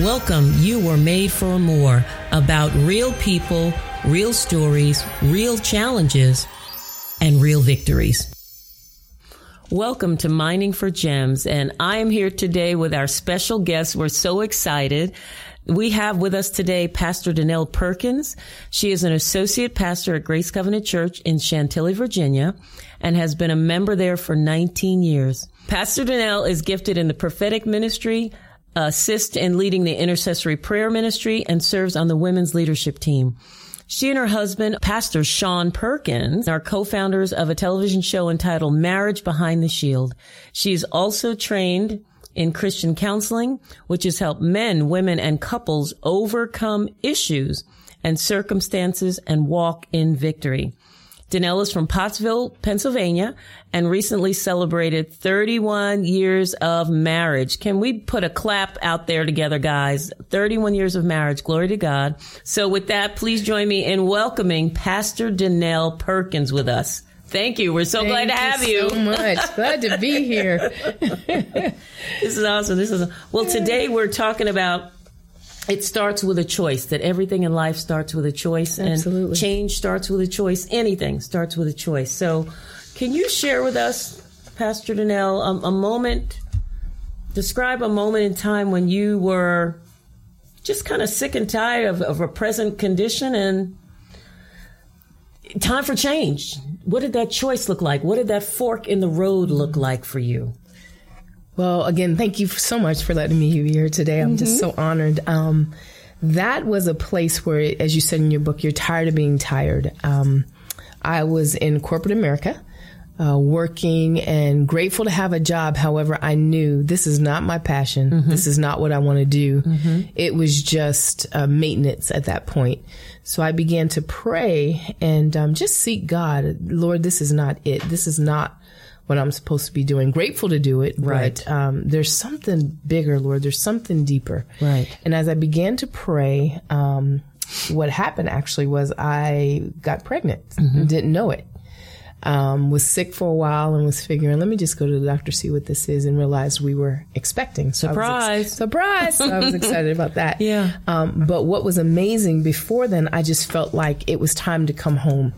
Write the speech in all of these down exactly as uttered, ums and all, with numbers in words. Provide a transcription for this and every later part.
Welcome, You Were Made for More, about real people, real stories, real challenges, and real victories. Welcome to Mining for Gems, and I am here today with our special guest. We're so excited. We have with us today Pastor Danell Perkins. She is an associate pastor at Grace Covenant Church in Chantilly, Virginia, and has been a member there for nineteen years. Pastor Danell is gifted in the prophetic ministry, assists in leading the intercessory prayer ministry, and serves on the women's leadership team. She and her husband, Pastor Sean Perkins, are co-founders of a television show entitled Marriage Behind the Shield. She is also trained in Christian counseling, which has helped men, women, and couples overcome issues and circumstances and walk in victory. Danell is from Pottsville, Pennsylvania, and recently celebrated thirty-one years of marriage. Can we put a clap out there together, guys? thirty-one years of marriage. Glory to God. So with that, please join me in welcoming Pastor Danell Perkins with us. Thank you. We're so Thank glad to have you. Thank you so much. Glad to be here. This is awesome. This is awesome. Well, today we're talking about it starts with a choice, that everything in life starts with a choice. Absolutely. And change starts with a choice. Anything starts with a choice. So can you share with us, Pastor Danell, um, a moment, describe a moment in time when you were just kind of sick and tired of, of a present condition and time for change. What did that choice look like? What did that fork in the road look like for you? Well, again, thank you so much for letting me be here today. I'm mm-hmm. just so honored. Um, that was a place where, as you said in your book, you're tired of being tired. Um, I was in corporate America, uh, working and grateful to have a job. However, I knew this is not my passion. Mm-hmm. This is not what I want to do. Mm-hmm. It was just uh, maintenance at that point. So I began to pray and um, just seek God. Lord, this is not it. This is not what I'm supposed to be doing. Grateful to do it, right. but um, there's something bigger, Lord. There's something deeper. Right. And as I began to pray, um, what happened actually was I got pregnant. Mm-hmm. Didn't know it. Um, was sick for a while and was figuring, let me just go to the doctor, see what this is, and realized we were expecting. So surprise. Ex- surprise. So I was excited about that. Yeah. Um, but what was amazing before then, I just felt like it was time to come home.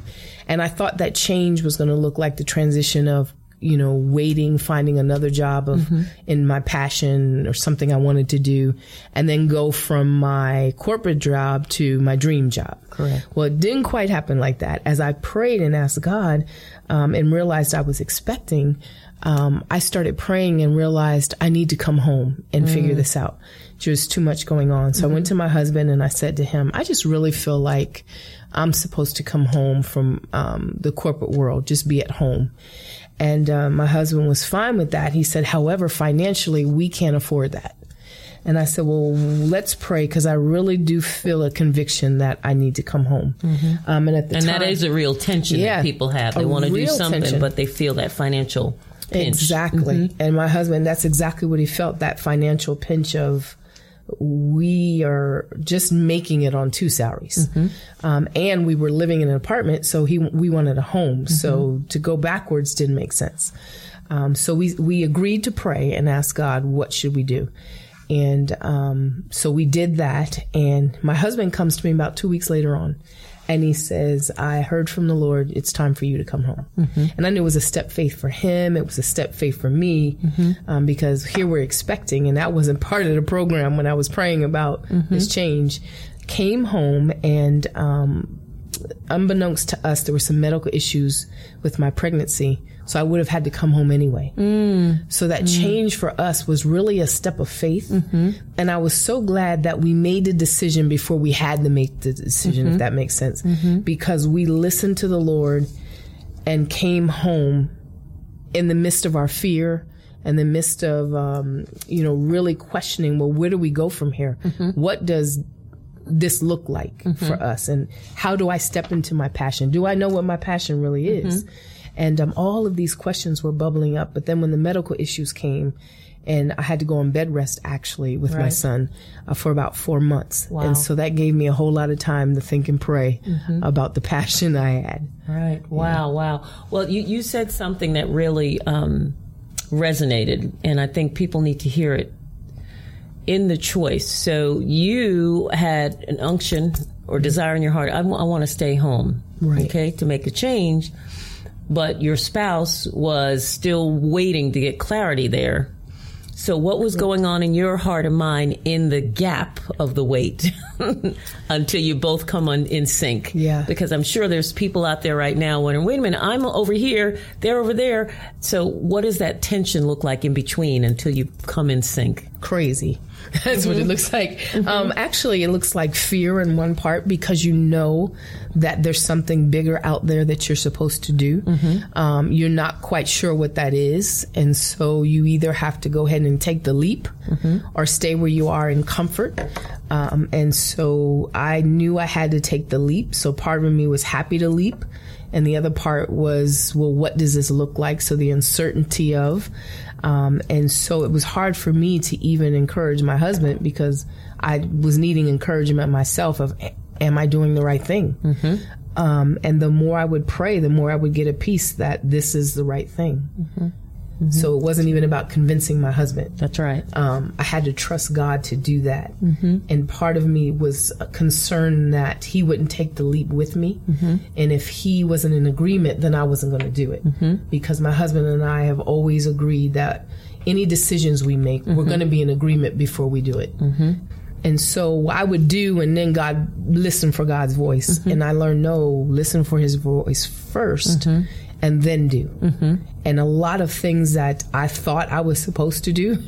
And I thought that change was going to look like the transition of, you know, waiting, finding another job of mm-hmm. in my passion or something I wanted to do, and then go from my corporate job to my dream job. Correct. Well, it didn't quite happen like that. As I prayed and asked God um, and realized I was expecting, um, I started praying and realized I need to come home and mm. figure this out. There was too much going on. So mm-hmm. I went to my husband and I said to him, I just really feel like I'm supposed to come home from um, the corporate world, just be at home. And uh, my husband was fine with that. He said, however, financially, we can't afford that. And I said, well, let's pray, because I really do feel a conviction that I need to come home. Mm-hmm. Um, and at the and time, that is a real tension yeah, that people have. They want to do something, tension. but they feel that financial pinch. Exactly. Mm-hmm. And my husband, that's exactly what he felt, that financial pinch of, we are just making it on two salaries. Mm-hmm. Um, and we were living in an apartment, so he we wanted a home. Mm-hmm. So to go backwards didn't make sense. Um, so we, we agreed to pray and ask God, what should we do? And um, so we did that. And my husband comes to me about two weeks later on, and he says, I heard from the Lord, it's time for you to come home. Mm-hmm. And I knew it was a step faith for him. It was a step faith for me, mm-hmm. um, because here we're expecting, and that wasn't part of the program when I was praying about mm-hmm. this change. Came home, and um, unbeknownst to us, there were some medical issues with my pregnancy. So I would have had to come home anyway. Mm. So that mm. change for us was really a step of faith. Mm-hmm. And I was so glad that we made the decision before we had to make the decision, mm-hmm. if that makes sense, mm-hmm. because we listened to the Lord and came home in the midst of our fear, in the midst of, um, you know, really questioning, well, where do we go from here? Mm-hmm. What does this look like mm-hmm. for us? And how do I step into my passion? Do I know what my passion really is? Mm-hmm. And um, all of these questions were bubbling up. But then when the medical issues came, and I had to go on bed rest, actually, with right. my son uh, for about four months. Wow. And so that gave me a whole lot of time to think and pray mm-hmm. about the passion I had. Right. Wow, yeah. wow. Well, you, you said something that really um, resonated, and I think people need to hear it. in the choice. So you had an unction or desire in your heart. I, w- I want to stay home. Right. Okay. To make a change. But your spouse was still waiting to get clarity there. So what was going on in your heart and mind in the gap of the wait until you both come on in sync? Yeah. Because I'm sure there's people out there right now wondering, wait a minute, I'm over here, they're over there. So what does that tension look like in between until you come in sync? Crazy. That's mm-hmm. what it looks like. Mm-hmm. Um, actually, it looks like fear in one part because you know that there's something bigger out there that you're supposed to do. Mm-hmm. Um, you're not quite sure what that is. And so you either have to go ahead and take the leap mm-hmm. or stay where you are in comfort. Um, and so I knew I had to take the leap. So part of me was happy to leap. And the other part was, well, what does this look like? So the uncertainty of... Um, and so it was hard for me to even encourage my husband because I was needing encouragement myself of, am I doing the right thing? Mm-hmm. Um, and the more I would pray, the more I would get a peace that this is the right thing. Mm-hmm. Mm-hmm. So it wasn't even about convincing my husband. That's right. Um, I had to trust God to do that. Mm-hmm. And part of me was concerned that he wouldn't take the leap with me. Mm-hmm. And if he wasn't in agreement, then I wasn't going to do it. Mm-hmm. Because my husband and I have always agreed that any decisions we make, mm-hmm. we're going to be in agreement before we do it. Mm-hmm. And so I would do, and then God, listen for God's voice. Mm-hmm. And I learned, no, listen for his voice first. Mm-hmm. And then do. Mm-hmm. And a lot of things that I thought I was supposed to do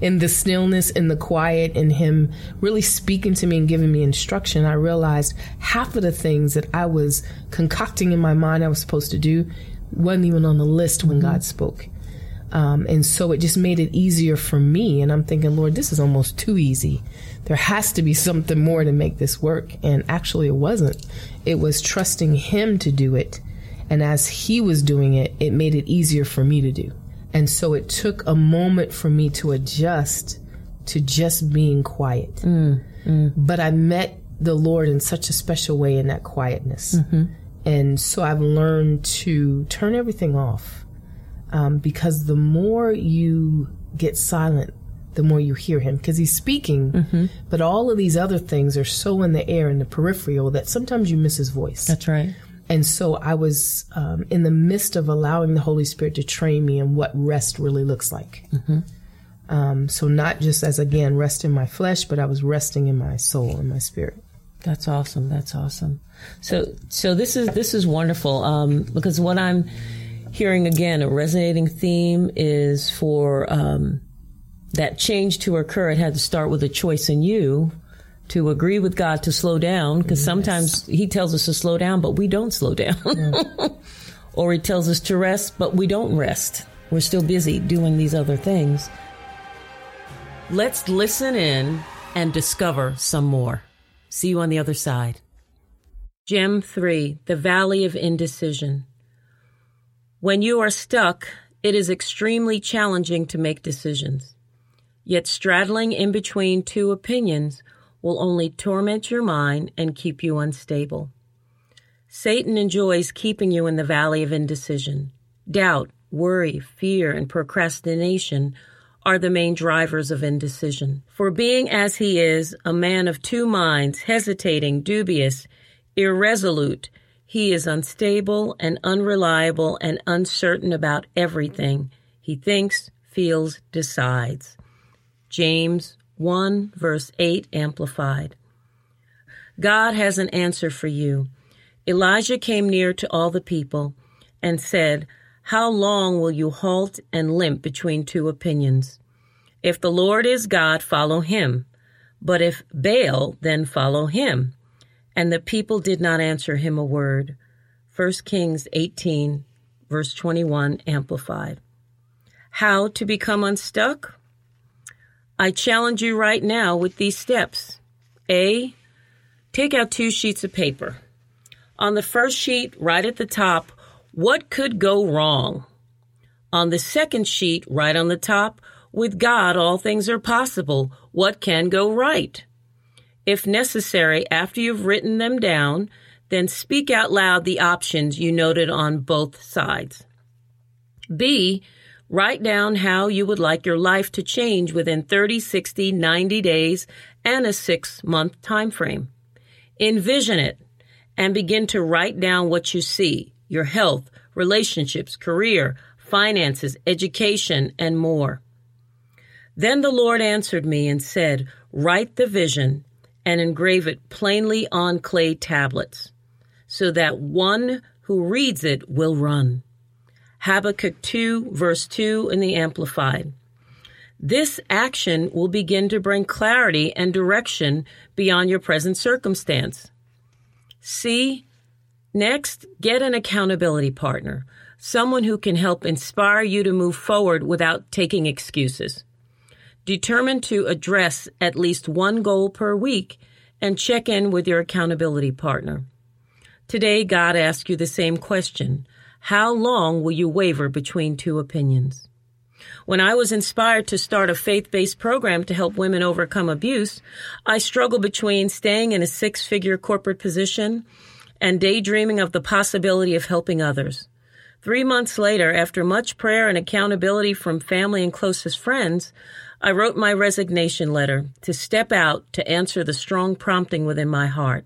in the stillness, in the quiet, in him really speaking to me and giving me instruction, I realized half of the things that I was concocting in my mind I was supposed to do wasn't even on the list when mm-hmm. God spoke. Um, and so it just made it easier for me. And I'm thinking, Lord, this is almost too easy. There has to be something more to make this work. And actually it wasn't. It was trusting him to do it. And as he was doing it, it made it easier for me to do. And so it took a moment for me to adjust to just being quiet. Mm, mm. But I met the Lord in such a special way in that quietness. Mm-hmm. And so I've learned to turn everything off. Um, because the more you get silent, the more you hear him. Because he's speaking, mm-hmm. but all of these other things are so in the air, in the peripheral, that sometimes you miss his voice. That's right. And so I was um, in the midst of allowing the Holy Spirit to train me in what rest really looks like. Mm-hmm. Um, so not just as, again, rest in my flesh, but I was resting in my soul and my spirit. That's awesome. That's awesome. So so this is this is wonderful um, because what I'm hearing, again, a resonating theme is for um, that change to occur. It had to start with a choice in you. To agree with God to slow down, because yes. sometimes he tells us to slow down, but we don't slow down. Mm. Or he tells us to rest, but we don't rest. We're still busy doing these other things. Let's listen in and discover some more. See you on the other side. Gem three, the Valley of Indecision. When you are stuck, it is extremely challenging to make decisions. Yet straddling in between two opinions will only torment your mind and keep you unstable. Satan enjoys keeping you in the valley of indecision. Doubt, worry, fear, and procrastination are the main drivers of indecision. For being as he is, a man of two minds, hesitating, dubious, irresolute, he is unstable and unreliable and uncertain about everything he thinks, feels, decides. James one, verse eight, Amplified. God has an answer for you. Elijah came near to all the people and said, "How long will you halt and limp between two opinions? If the Lord is God, follow him. But if Baal, then follow him." And the people did not answer him a word. First Kings eighteen, verse twenty-one, Amplified. How to become unstuck? I challenge you right now with these steps. A, take out two sheets of paper. On the first sheet, right at the top, what could go wrong? On the second sheet, right on the top, with God, all things are possible. What can go right? If necessary, after you've written them down, then speak out loud the options you noted on both sides. B, Write down how you would like your life to change within thirty, sixty, ninety days and a six-month time frame. Envision it and begin to write down what you see, your health, relationships, career, finances, education, and more. Then the Lord answered me and said, write the vision and engrave it plainly on clay tablets, so that one who reads it will run. Habakkuk two, verse two in the Amplified. This action will begin to bring clarity and direction beyond your present circumstance. C. Next, get an accountability partner, someone who can help inspire you to move forward without taking excuses. Determine to address at least one goal per week and check in with your accountability partner. Today, God asks you the same question. How long will you waver between two opinions? When I was inspired to start a faith-based program to help women overcome abuse, I struggled between staying in a six-figure corporate position and daydreaming of the possibility of helping others. Three months later, after much prayer and accountability from family and closest friends, I wrote my resignation letter to step out to answer the strong prompting within my heart.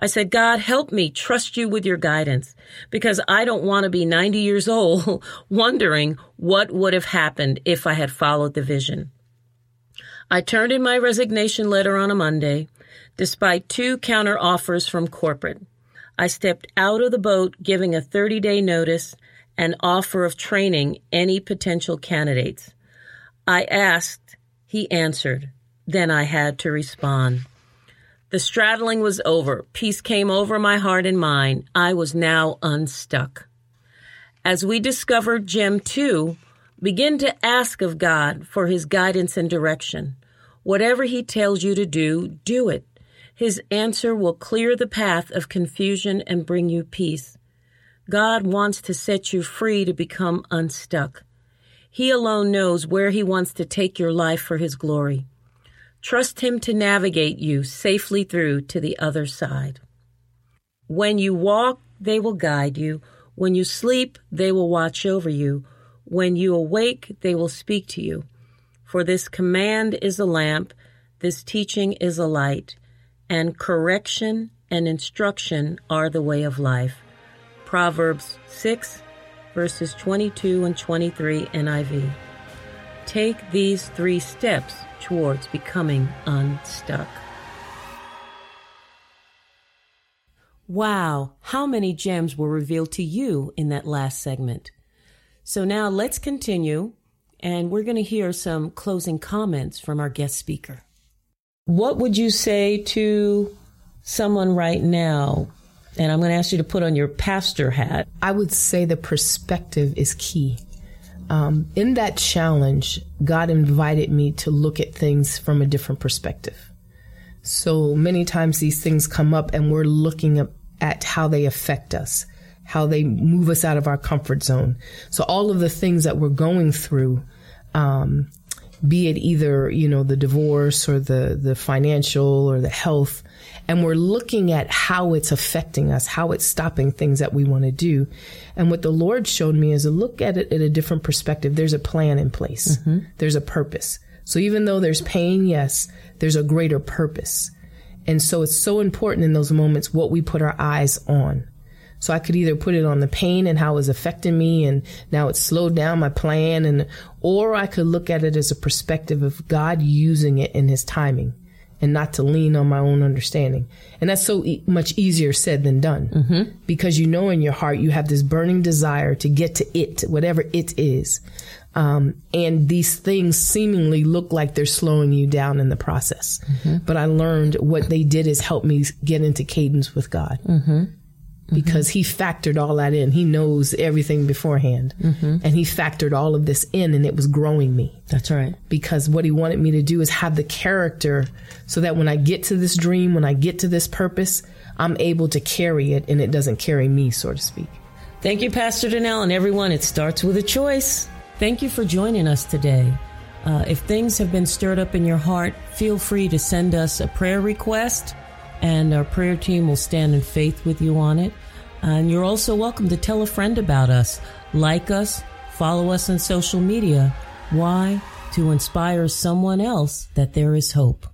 I said, God, help me trust you with your guidance, because I don't want to be ninety years old wondering what would have happened if I had followed the vision. I turned in my resignation letter on a Monday, despite two counter offers from corporate. I stepped out of the boat, giving a thirty-day notice and offer of training any potential candidates. I asked, he answered, then I had to respond. The straddling was over. Peace came over my heart and mind. I was now unstuck. As we discovered Gem two, begin to ask of God for his guidance and direction. Whatever he tells you to do, do it. His answer will clear the path of confusion and bring you peace. God wants to set you free to become unstuck. He alone knows where he wants to take your life for his glory. Trust him to navigate you safely through to the other side. When you walk, they will guide you. When you sleep, they will watch over you. When you awake, they will speak to you. For this command is a lamp, this teaching is a light, and correction and instruction are the way of life. Proverbs six, verses twenty-two and twenty-three, N I V. Take these three steps towards becoming unstuck. Wow, how many gems were revealed to you in that last segment? So now let's continue, and we're going to hear some closing comments from our guest speaker. What would you say to someone right now? And I'm going to ask you to put on your pastor hat. I would say the perspective is key. Um, in that challenge, God invited me to look at things from a different perspective. So many times these things come up and we're looking at how they affect us, how they move us out of our comfort zone. So all of the things that we're going through, um, be it either, you know, the divorce or the, the financial or the health, and we're looking at how it's affecting us, how it's stopping things that we want to do. And what the Lord showed me is to look at it in a different perspective. There's a plan in place. Mm-hmm. There's a purpose. So even though there's pain, yes, there's a greater purpose. And so it's so important in those moments what we put our eyes on. So I could either put it on the pain and how it's affecting me and now it's slowed down my plan, and or I could look at it as a perspective of God using it in his timing, and not to lean on my own understanding. And that's so e- much easier said than done, mm-hmm. because you know in your heart you have this burning desire to get to it, whatever it is. Um, and these things seemingly look like they're slowing you down in the process. Mm-hmm. But I learned what they did is help me get into cadence with God. Mm-hmm. Because he factored all that in. He knows everything beforehand. Mm-hmm. And he factored all of this in, and it was growing me. That's right. Because what he wanted me to do is have the character so that when I get to this dream, when I get to this purpose, I'm able to carry it and it doesn't carry me, so to speak. Thank you, Pastor Danell, and everyone. It starts with a choice. Thank you for joining us today. Uh, if things have been stirred up in your heart, feel free to send us a prayer request, and our prayer team will stand in faith with you on it. And you're also welcome to tell a friend about us. Like us, Follow us on social media. Why? To inspire someone else that there is hope.